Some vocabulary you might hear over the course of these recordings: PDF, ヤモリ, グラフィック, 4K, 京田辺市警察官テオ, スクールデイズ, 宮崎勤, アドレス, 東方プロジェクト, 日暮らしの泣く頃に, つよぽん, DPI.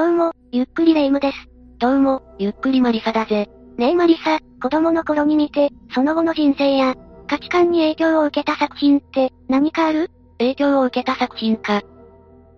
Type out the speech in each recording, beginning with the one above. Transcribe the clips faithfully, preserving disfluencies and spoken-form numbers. どうも、ゆっくりレ夢ムです。どうも、ゆっくりマリサだぜ。ねえマリサ、子供の頃に見て、その後の人生や、価値観に影響を受けた作品って、何かある？影響を受けた作品か。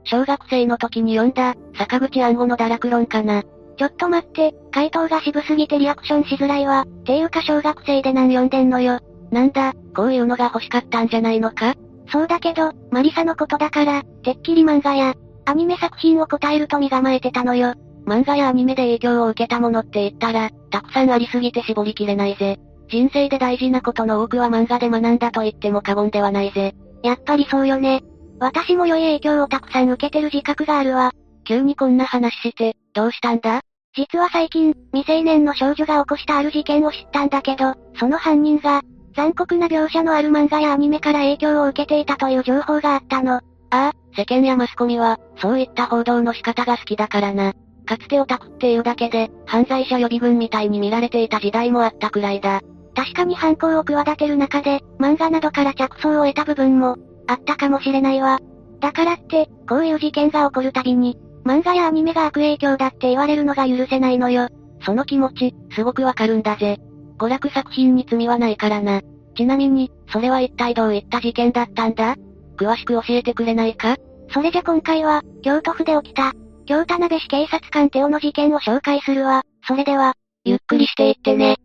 小学生の時に読んだ、坂口安吾の堕落論かな。ちょっと待って、回答が渋すぎてリアクションしづらいわ。ていうか小学生で何読んでんのよ。なんだ、こういうのが欲しかったんじゃないのか？そうだけど、マリサのことだから、てっきり漫画や、アニメ作品を答えると身構えてたのよ。漫画やアニメで影響を受けたものって言ったら、たくさんありすぎて絞りきれないぜ。人生で大事なことの多くは漫画で学んだと言っても過言ではないぜ。やっぱりそうよね。私も良い影響をたくさん受けてる自覚があるわ。急にこんな話して、どうしたんだ？実は最近、未成年の少女が起こしたある事件を知ったんだけど、その犯人が、残酷な描写のある漫画やアニメから影響を受けていたという情報があったの。ああ、世間やマスコミは、そういった報道の仕方が好きだからな。かつてオタクっていうだけで、犯罪者予備軍みたいに見られていた時代もあったくらいだ。確かに犯行を企てる中で、漫画などから着想を得た部分も、あったかもしれないわ。だからって、こういう事件が起こるたびに、漫画やアニメが悪影響だって言われるのが許せないのよ。その気持ち、すごくわかるんだぜ。娯楽作品に罪はないからな。ちなみに、それは一体どういった事件だったんだ？詳しく教えてくれないか？それじゃ今回は、京都府で起きた、京田辺市警察官テオの事件を紹介するわ。それでは、ゆっくりしていってね。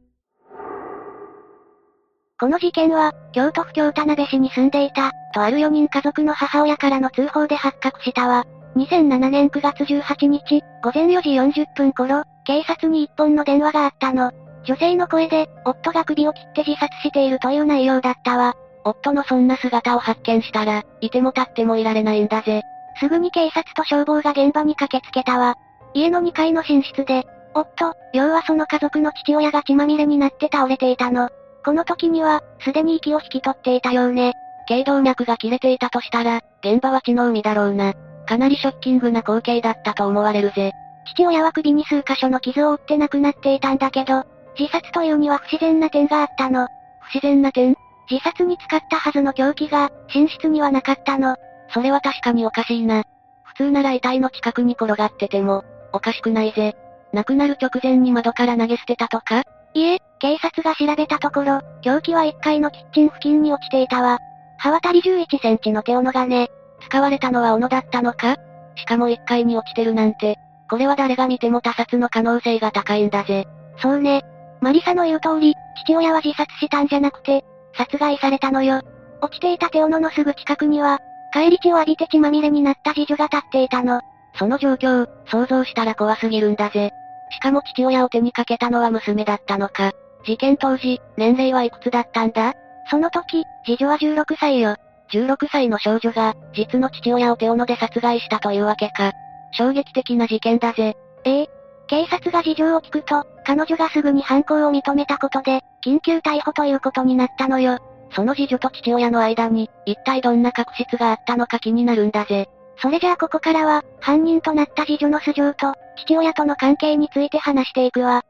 この事件は、京都府京田辺市に住んでいた、とあるよにん家族の母親からの通報で発覚したわ。にせんななねんくがつじゅうはちにち、午前よじよんじゅっぷん頃、警察に一本の電話があったの。女性の声で、夫が首を切って自殺しているという内容だったわ。夫のそんな姿を発見したら、いても立ってもいられないんだぜ。すぐに警察と消防が現場に駆けつけたわ。家のにかいの寝室で、夫、要はその家族の父親が血まみれになって倒れていたの。この時には、すでに息を引き取っていたようね。頸動脈が切れていたとしたら、現場は血の海だろうな。かなりショッキングな光景だったと思われるぜ。父親は首に数箇所の傷を負って亡くなっていたんだけど、自殺というには不自然な点があったの。不自然な点？自殺に使ったはずの凶器が、寝室にはなかったの。それは確かにおかしいな。普通なら遺体の近くに転がってても、おかしくないぜ。亡くなる直前に窓から投げ捨てたとか？いえ、警察が調べたところ、凶器はいっかいのキッチン付近に落ちていたわ。刃渡りじゅういちセンチの手斧がね。使われたのは斧だったのか？しかもいっかいに落ちてるなんて、これは誰が見ても他殺の可能性が高いんだぜ。そうね。マリサの言う通り、父親は自殺したんじゃなくて、殺害されたのよ。落ちていた手斧のすぐ近くには、帰り血を浴びて血まみれになった次女が立っていたの。その状況、想像したら怖すぎるんだぜ。しかも父親を手にかけたのは娘だったのか。事件当時、年齢はいくつだったんだ？その時、次女はじゅうろくさいよ。じゅうろくさいの少女が、実の父親を手斧で殺害したというわけか。衝撃的な事件だぜ。ええ。警察が事情を聞くと、彼女がすぐに犯行を認めたことで、緊急逮捕ということになったのよ。その次女と父親の間に、一体どんな確執があったのか気になるんだぜ。それじゃあここからは、犯人となった次女の素性と、父親との関係について話していくわ。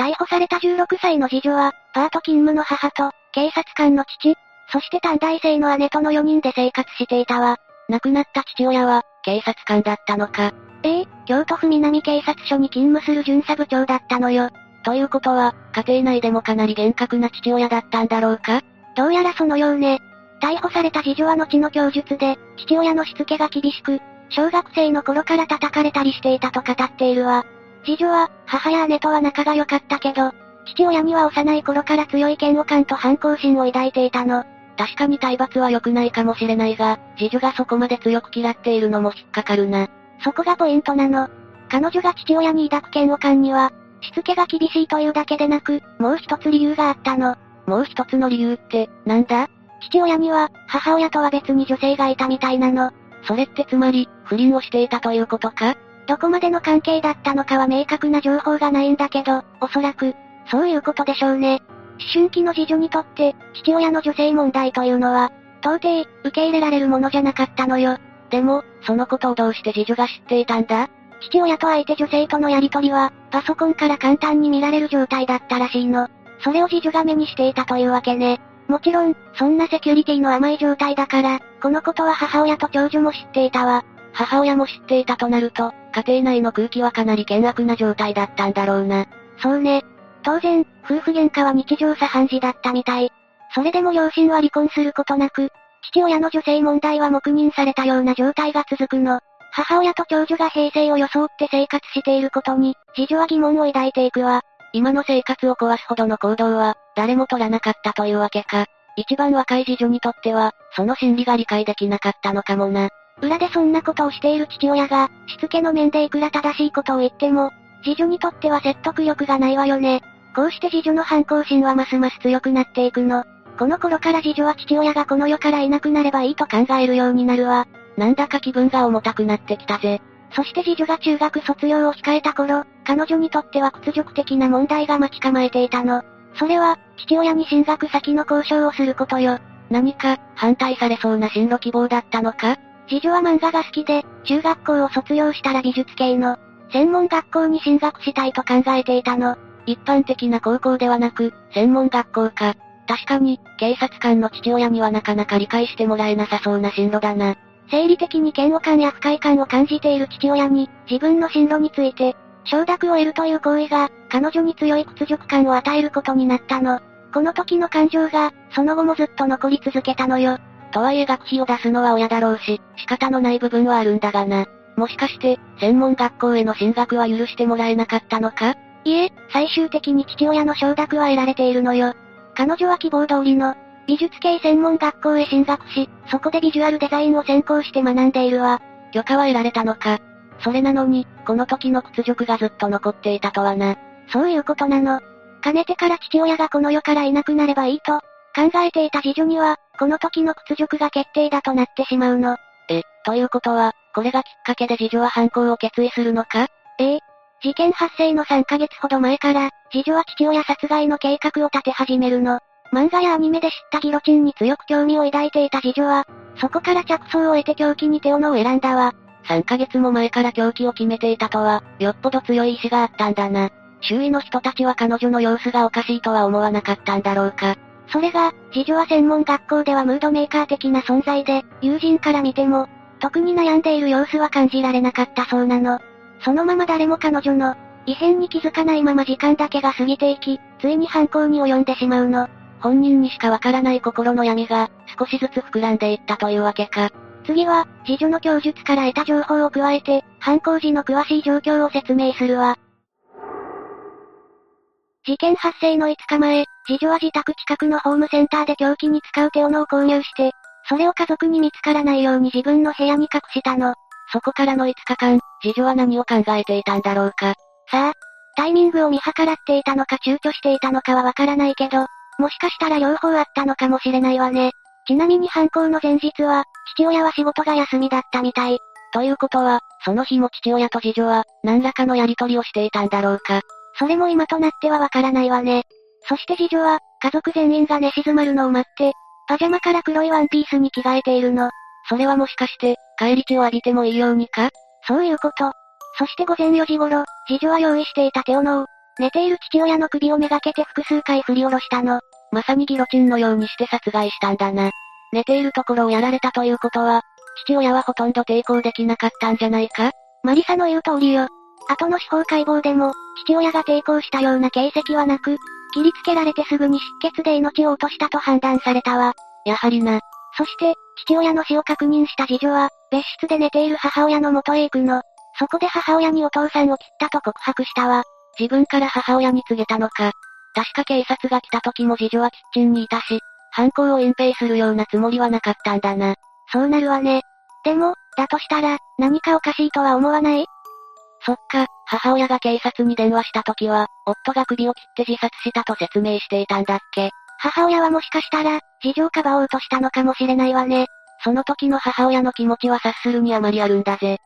逮捕されたじゅうろくさいの次女は、パート勤務の母と、警察官の父、そして短大生の姉とのよにんで生活していたわ。亡くなった父親は、警察官だったのか。ええ、京都府南警察署に勤務する巡査部長だったのよ。ということは、家庭内でもかなり厳格な父親だったんだろうか？どうやらそのようね。逮捕された次女は後の供述で、父親のしつけが厳しく、小学生の頃から叩かれたりしていたと語っているわ。次女は、母や姉とは仲が良かったけど、父親には幼い頃から強い嫌悪感と反抗心を抱いていたの。確かに体罰は良くないかもしれないが、次女がそこまで強く嫌っているのも引っかかるな。そこがポイントなの。彼女が父親に抱く嫌悪感には、しつけが厳しいというだけでなく、もう一つ理由があったの。もう一つの理由って、なんだ？父親には、母親とは別に女性がいたみたいなの。それってつまり、不倫をしていたということか？どこまでの関係だったのかは明確な情報がないんだけど、おそらく、そういうことでしょうね。思春期の次女にとって、父親の女性問題というのは、到底、受け入れられるものじゃなかったのよ。でも、そのことをどうして次女が知っていたんだ？父親と相手女性とのやりとりは、パソコンから簡単に見られる状態だったらしいの。それを次女が目にしていたというわけね。もちろん、そんなセキュリティの甘い状態だから、このことは母親と長女も知っていたわ。母親も知っていたとなると、家庭内の空気はかなり険悪な状態だったんだろうな。そうね。当然、夫婦喧嘩は日常茶飯事だったみたい。それでも両親は離婚することなく、父親の女性問題は黙認されたような状態が続くの。母親と長女が平静を装って生活していることに、次女は疑問を抱いていくわ。今の生活を壊すほどの行動は、誰も取らなかったというわけか。一番若い次女にとっては、その心理が理解できなかったのかもな。裏でそんなことをしている父親が、しつけの面でいくら正しいことを言っても、次女にとっては説得力がないわよね。こうして次女の反抗心はますます強くなっていくの。この頃から次女は父親がこの世からいなくなればいいと考えるようになるわ。なんだか気分が重たくなってきたぜ。そして次女が中学卒業を控えた頃、彼女にとっては屈辱的な問題が待ち構えていたの。それは、父親に進学先の交渉をすることよ。何か、反対されそうな進路希望だったのか？次女は漫画が好きで、中学校を卒業したら美術系の専門学校に進学したいと考えていたの。一般的な高校ではなく、専門学校か。確かに、警察官の父親にはなかなか理解してもらえなさそうな進路だな。生理的に嫌悪感や不快感を感じている父親に、自分の進路について、承諾を得るという行為が、彼女に強い屈辱感を与えることになったの。この時の感情が、その後もずっと残り続けたのよ。とはいえ学費を出すのは親だろうし、仕方のない部分はあるんだがな。もしかして、専門学校への進学は許してもらえなかったのか？いえ、最終的に父親の承諾は得られているのよ。彼女は希望通りの美術系専門学校へ進学し、そこでビジュアルデザインを専攻して学んでいるわ。許可は得られたのか。それなのに、この時の屈辱がずっと残っていたとはな。そういうことなの。かねてから父親がこの世からいなくなればいいと考えていた次女には、この時の屈辱が決定打となってしまうの。え、ということは、これがきっかけで次女は犯行を決意するのか？ええ。事件発生のさんかげつほど前から、次女は父親殺害の計画を立て始めるの。漫画やアニメで知ったギロチンに強く興味を抱いていた次女は、そこから着想を得て凶器に手斧を選んだわ。さんかげつも前から凶器を決めていたとは、よっぽど強い意志があったんだな。周囲の人たちは彼女の様子がおかしいとは思わなかったんだろうか。それが、次女は専門学校ではムードメーカー的な存在で、友人から見ても、特に悩んでいる様子は感じられなかったそうなの。そのまま誰も彼女の異変に気づかないまま時間だけが過ぎていき、ついに犯行に及んでしまうの。本人にしかわからない心の闇が少しずつ膨らんでいったというわけか。次は、次女の供述から得た情報を加えて、犯行時の詳しい状況を説明するわ。事件発生のいつかまえ、次女は自宅近くのホームセンターで凶器に使う手斧を購入して、それを家族に見つからないように自分の部屋に隠したの。そこからのいつかかん、次女は何を考えていたんだろうか。さあ、タイミングを見計らっていたのか躊躇していたのかはわからないけど、もしかしたら両方あったのかもしれないわね。ちなみに犯行の前日は、父親は仕事が休みだったみたい。ということは、その日も父親と次女は、何らかのやり取りをしていたんだろうか。それも今となってはわからないわね。そして次女は、家族全員が寝静まるのを待って、パジャマから黒いワンピースに着替えているの。それはもしかして、帰り血を浴びてもいいようにか？そういうこと。そしてごぜんよじ頃、次女は用意していた手斧を、寝ている父親の首をめがけて複数回振り下ろしたの。まさにギロチンのようにして殺害したんだな。寝ているところをやられたということは、父親はほとんど抵抗できなかったんじゃないか？マリサの言う通りよ。後の司法解剖でも、父親が抵抗したような形跡はなく、切りつけられてすぐに失血で命を落としたと判断されたわ。やはりな。そして、父親の死を確認した次女は、別室で寝ている母親の元へ行くの。そこで母親にお父さんを切ったと告白したわ。自分から母親に告げたのか。確か警察が来た時も次女はキッチンにいたし、犯行を隠蔽するようなつもりはなかったんだな。そうなるわね。でも、だとしたら、何かおかしいとは思わない？そっか、母親が警察に電話した時は、夫が首を切って自殺したと説明していたんだっけ。母親はもしかしたら、次女をかばおうとしたのかもしれないわね。その時の母親の気持ちは察するにあまりあるんだぜ。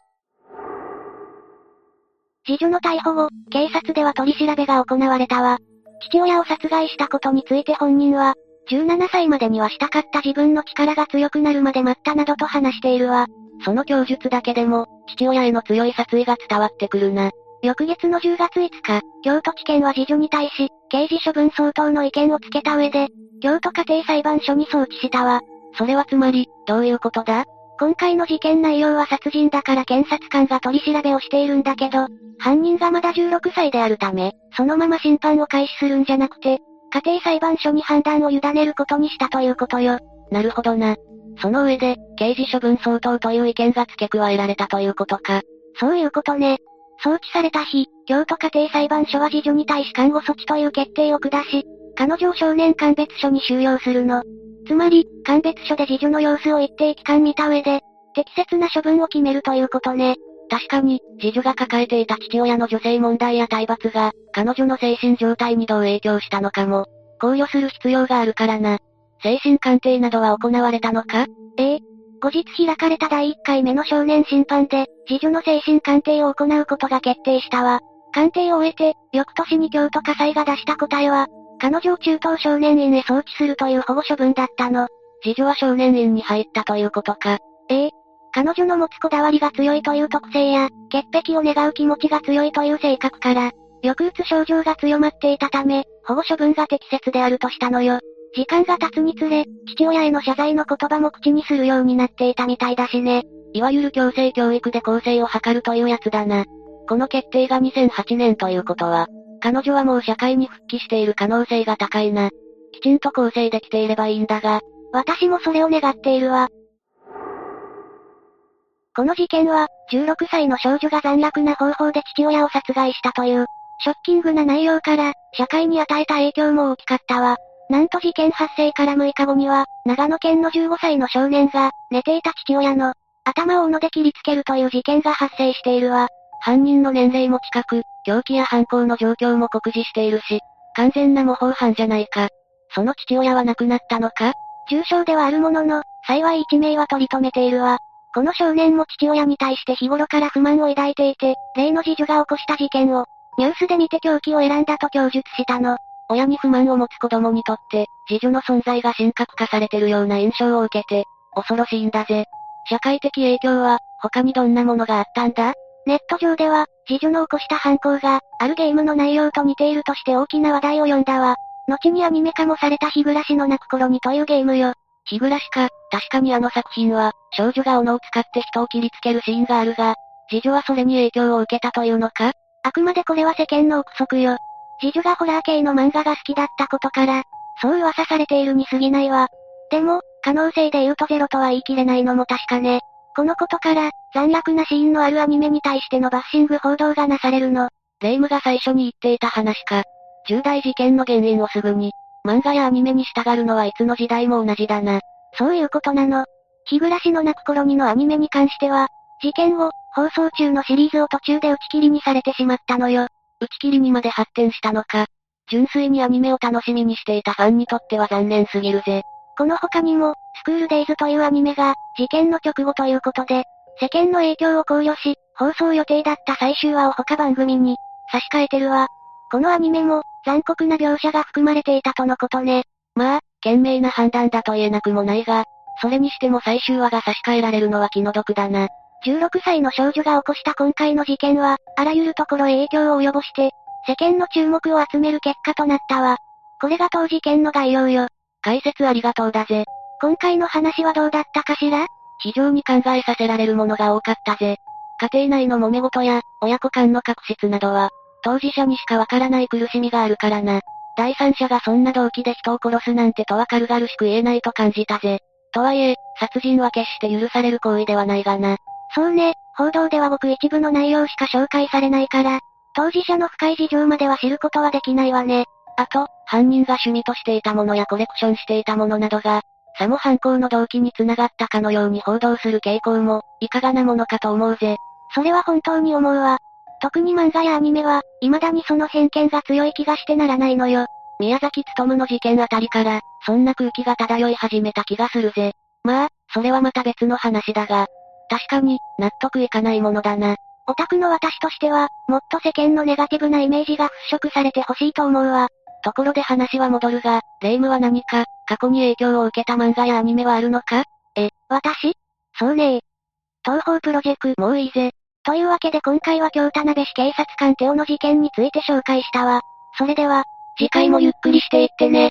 次女の逮捕後、警察では取り調べが行われたわ。父親を殺害したことについて本人は、じゅうななさいまでにはしたかった自分の力が強くなるまで待ったなどと話しているわ。その供述だけでも、父親への強い殺意が伝わってくるな。翌月のじゅうがついつか、京都地検は次女に対し、刑事処分相当の意見をつけた上で、京都家庭裁判所に送致したわ。それはつまり、どういうことだ？今回の事件内容は殺人だから検察官が取り調べをしているんだけど、犯人がまだじゅうろくさいであるため、そのまま審判を開始するんじゃなくて、家庭裁判所に判断を委ねることにしたということよ。なるほどな。その上で、刑事処分相当という意見が付け加えられたということか。そういうことね。送致された日、京都家庭裁判所は次女に対し監護措置という決定を下し、彼女を少年鑑別所に収容するの。つまり、鑑別所で次女の様子を一定期間見た上で、適切な処分を決めるということね。確かに、次女が抱えていた父親の女性問題や体罰が、彼女の精神状態にどう影響したのかも、考慮する必要があるからな。精神鑑定などは行われたのか？ええ。後日開かれただいいっかいめの少年審判で、次女の精神鑑定を行うことが決定したわ。鑑定を終えて、翌年に京都家裁が出した答えは、彼女を中等少年院へ送致するという保護処分だったの。次女は少年院に入ったということか。ええ。彼女の持つこだわりが強いという特性や、潔癖を願う気持ちが強いという性格から、抑うつ症状が強まっていたため、保護処分が適切であるとしたのよ。時間が経つにつれ、父親への謝罪の言葉も口にするようになっていたみたいだしね。いわゆる強制教育で更生を図るというやつだな。この決定がにせんはちねんということは、彼女はもう社会に復帰している可能性が高いな。きちんと更生できていればいいんだが、私もそれを願っているわ。この事件は、じゅうろくさいの少女が残虐な方法で父親を殺害したという、ショッキングな内容から、社会に与えた影響も大きかったわ。なんと事件発生からむいかごには、長野県のじゅうごさいの少年が、寝ていた父親の、頭を斧で切りつけるという事件が発生しているわ。犯人の年齢も近く、凶器や犯行の状況も酷似しているし、完全な模倣犯じゃないか。その父親は亡くなったのか？重傷ではあるものの、幸い一命は取り留めているわ。この少年も父親に対して日頃から不満を抱いていて、例の次女が起こした事件を、ニュースで見て凶器を選んだと供述したの。親に不満を持つ子供にとって、次女の存在が神格化されてるような印象を受けて、恐ろしいんだぜ。社会的影響は、他にどんなものがあったんだ？ネット上では、次女の起こした犯行が、あるゲームの内容と似ているとして大きな話題を呼んだわ。後にアニメ化もされた日暮らしの泣く頃にというゲームよ。日暮らしか、確かにあの作品は、少女が斧を使って人を切りつけるシーンがあるが、次女はそれに影響を受けたというのか？あくまでこれは世間の憶測よ。次女がホラー系の漫画が好きだったことから、そう噂されているに過ぎないわ。でも、可能性で言うとゼロとは言い切れないのも確かね。このことから、残虐なシーンのあるアニメに対してのバッシング報道がなされるの。霊夢が最初に言っていた話か。重大事件の原因をすぐに、漫画やアニメに従うのはいつの時代も同じだな。そういうことなの。日暮らしの泣く頃にのアニメに関しては、事件を、放送中のシリーズを途中で打ち切りにされてしまったのよ。打ち切りにまで発展したのか。純粋にアニメを楽しみにしていたファンにとっては残念すぎるぜ。この他にも、スクールデイズというアニメが、事件の直後ということで、世間の影響を考慮し、放送予定だった最終話を他番組に、差し替えてるわ。このアニメも、残酷な描写が含まれていたとのことね。まあ、賢明な判断だと言えなくもないが、それにしても最終話が差し替えられるのは気の毒だな。じゅうろくさいの少女が起こした今回の事件は、あらゆるところへ影響を及ぼして、世間の注目を集める結果となったわ。これが当事件の概要よ。解説ありがとうだぜ。今回の話はどうだったかしら？非常に考えさせられるものが多かったぜ。家庭内の揉め事や、親子間の確執などは、当事者にしかわからない苦しみがあるからな。第三者がそんな動機で人を殺すなんてとは軽々しく言えないと感じたぜ。とはいえ、殺人は決して許される行為ではないがな。そうね、報道ではごく一部の内容しか紹介されないから、当事者の深い事情までは知ることはできないわね。あと、犯人が趣味としていたものやコレクションしていたものなどが、さも犯行の動機に繋がったかのように報道する傾向も、いかがなものかと思うぜ。それは本当に思うわ。特に漫画やアニメは、未だにその偏見が強い気がしてならないのよ。宮崎勤の事件あたりから、そんな空気が漂い始めた気がするぜ。まあ、それはまた別の話だが。確かに、納得いかないものだな。オタクの私としては、もっと世間のネガティブなイメージが払拭されてほしいと思うわ。ところで話は戻るが、霊夢は何か、過去に影響を受けた漫画やアニメはあるのか？え、私？そうねえ。東方プロジェクトもういいぜ。というわけで今回は京田辺市警察官テオの事件について紹介したわ。それでは、次回もゆっくりしていってね。